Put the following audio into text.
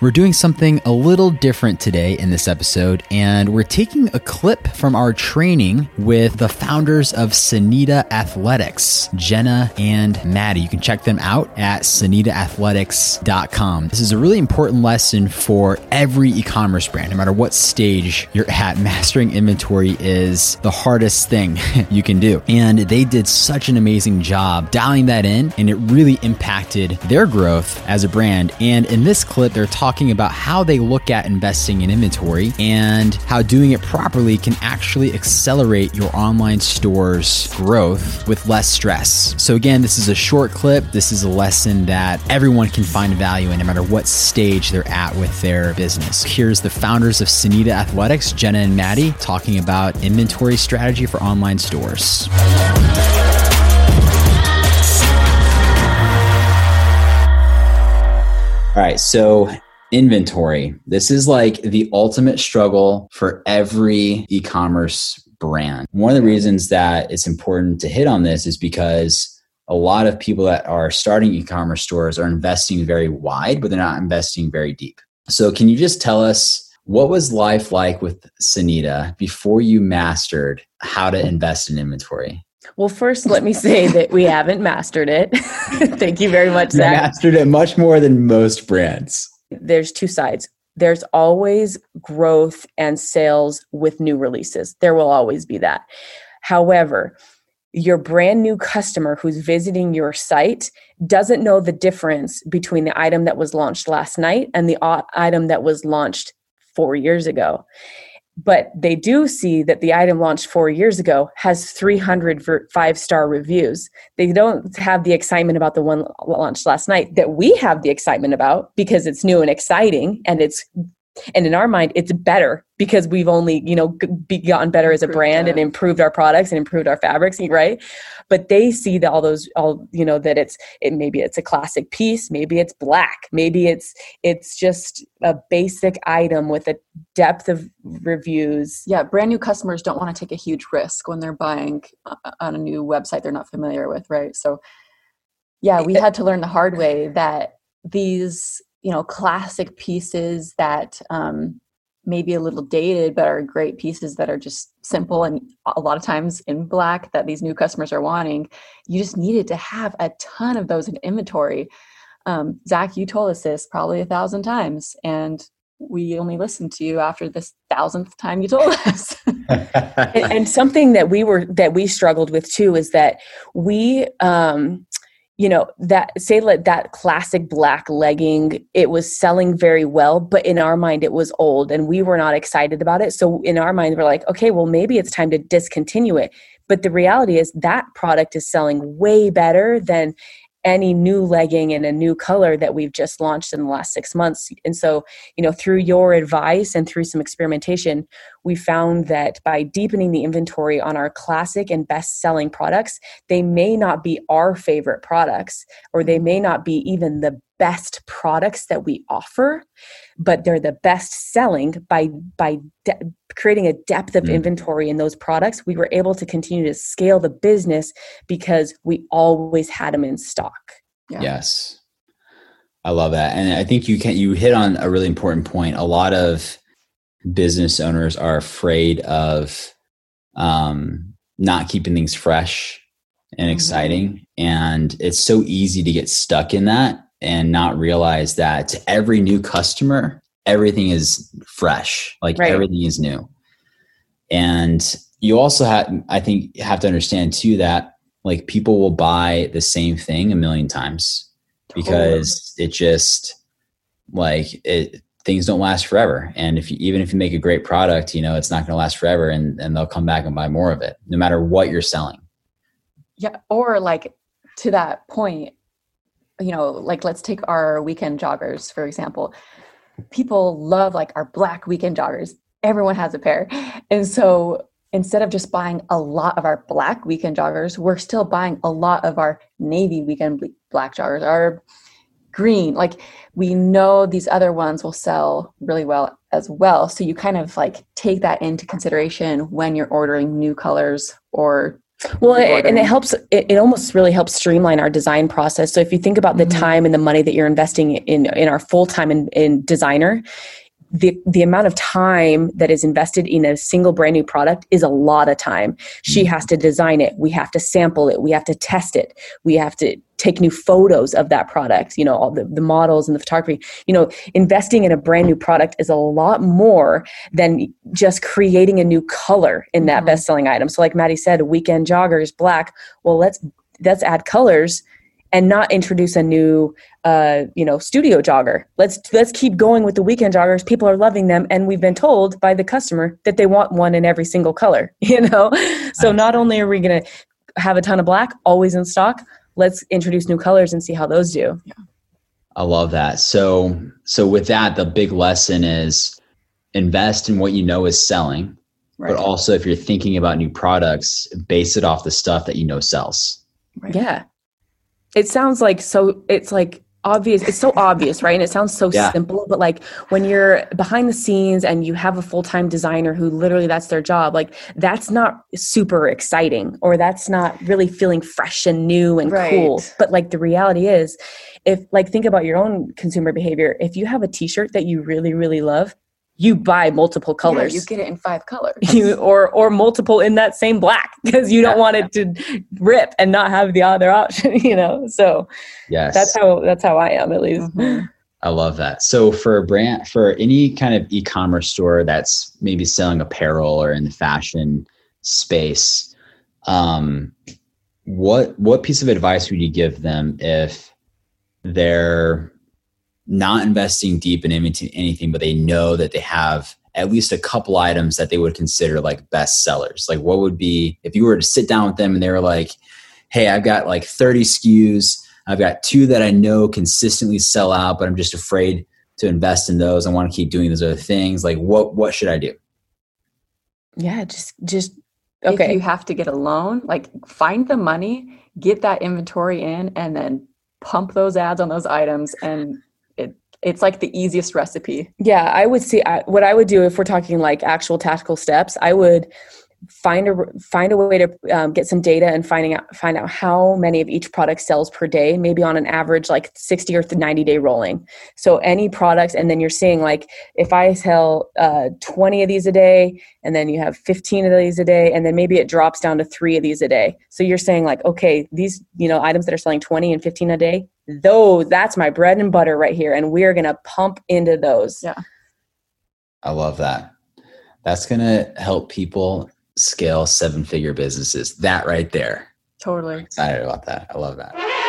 We're doing something a little different today in this episode, and we're taking a clip from our training with the founders of Senita Athletics, Jenna and Maddie. You can check them out at senitaathletics.com. This is a really important lesson for every e-commerce brand, no matter what stage you're at. Mastering inventory is the hardest thing you can do. And they did such an amazing job dialing that in, and it really impacted their growth as a brand. And in this clip, they're talking about how they look at investing in inventory and how doing it properly can actually accelerate your online store's growth with less stress. So again, this is a short clip. This is a lesson that everyone can find value in no matter what stage they're at with their business. Here's the founders of Senita Athletics, Jenna and Maddie, talking about inventory strategy for online stores. All right, so inventory. This is like the ultimate struggle for every e-commerce brand. One of the reasons that it's important to hit on this is because a lot of people that are starting e-commerce stores are investing very wide, but they're not investing very deep. So can you just tell us, what was life like with Senita before you mastered how to invest in inventory? Well, first, let me say that we haven't mastered it. Thank you very much, Zach. Mastered it much more than most brands. There's two sides. There's always growth and sales with new releases. There will always be that. However, your brand new customer who's visiting your site doesn't know the difference between the item that was launched last night and the item that was launched 4 years ago. But they do see that the item launched 4 years ago has 300 five-star reviews. They don't have the excitement about the one launched last night that we have the excitement about because it's new and exciting, and in our mind, it's better because we've only, gotten better as a brand and improved our products and improved our fabrics, right? But they see that that maybe it's a classic piece, maybe it's black, maybe it's just a basic item with a depth of reviews. Yeah, brand new customers don't want to take a huge risk when they're buying on a new website they're not familiar with, right? So yeah, we had to learn the hard way that these classic pieces that may be a little dated, but are great pieces that are just simple and a lot of times in black that these new customers are wanting. You just needed to have a ton of those in inventory. Zach, you told us this probably 1,000 times, and we only listened to you after this 1,000th time you told us. and something that we struggled with too is that we that classic black legging, it was selling very well, but in our mind, it was old and we were not excited about it. So in our mind, we're like, okay, well, maybe it's time to discontinue it. But the reality is that product is selling way better than any new legging in a new color that we've just launched in the last 6 months. And so, through your advice and through some experimentation, we found that by deepening the inventory on our classic and best-selling products, they may not be our favorite products, or they may not be even the best products that we offer, but they're the best selling by creating a depth of inventory in those products. We were able to continue to scale the business because we always had them in stock. Yeah. Yes. I love that. And I think you hit on a really important point. A lot of business owners are afraid of not keeping things fresh and exciting. Mm-hmm. And it's so easy to get stuck in that and not realize that to every new customer, everything is fresh. Like right. Everything is new. And you also have to understand too, that like people will buy the same thing a million times because it just things don't last forever. And even if you make a great product, it's not going to last forever and they'll come back and buy more of it no matter what you're selling. Yeah. Or like to that point, let's take our weekend joggers, for example. People love our black weekend joggers. Everyone has a pair. And so instead of just buying a lot of our black weekend joggers, we're still buying a lot of our navy weekend black joggers, our green. We know these other ones will sell really well as well. So you kind of take that into consideration when you're ordering new colors or Well, and it helps, it almost really helps streamline our design process. So if you think about the time and the money that you're investing in our full-time in designer, the amount of time that is invested in a single brand new product is a lot of time. She has to design it. We have to sample it. We have to test it. We have to take new photos of that product, you know, all the models and the photography. You know, investing in a brand new product is a lot more than just creating a new color in that best-selling item. So like Maddie said, weekend joggers, black. Well, let's add colors and not introduce a new, studio jogger. Let's keep going with the weekend joggers. People are loving them. And we've been told by the customer that they want one in every single color, you know? So not only are we going to have a ton of black always in stock, let's introduce new colors and see how those do. Yeah. I love that. So with that, the big lesson is invest in what you know is selling, right, but also if you're thinking about new products, base it off the stuff that you know sells. Right. Yeah. It sounds like, so it's like obvious. It's so obvious, right? And it sounds so simple, but like when you're behind the scenes and you have a full-time designer who literally that's their job, like that's not super exciting or that's not really feeling fresh and new and cool. But like the reality is, if like, think about your own consumer behavior. If you have a t-shirt that you really, really love, you buy multiple colors. Yeah, you get it in 5 colors. Or multiple in that same black because you don't want it to rip and not have the other option, you know? So that's how I am, at least. Mm-hmm. I love that. So for any kind of e-commerce store that's maybe selling apparel or in the fashion space, what piece of advice would you give them if they're not investing deep in anything, but they know that they have at least a couple items that they would consider like best sellers? Like what would be, if you were to sit down with them and they were like, hey, I've got like 30 SKUs. I've got 2 that I know consistently sell out, but I'm just afraid to invest in those. I want to keep doing those other things. Like what should I do? Yeah. Just, okay. If you have to get a loan, like find the money, get that inventory in, and then pump those ads on those items, and it's like the easiest recipe. Yeah, I would see what I would do if we're talking like actual tactical steps. I would find a way to get some data and find out how many of each product sells per day, maybe on an average like 60 or 90 day rolling. So any products, and then you're seeing like if I sell 20 of these a day, and then you have 15 of these a day, and then maybe it drops down to 3 of these a day. So you're saying like, okay, these, you know, items that are selling 20 and 15 a day, those, that's my bread and butter right here, and we're gonna pump into those. Yeah, I love that. That's gonna help people scale 7-figure businesses. That right there. Totally. I'm excited about that. I love that.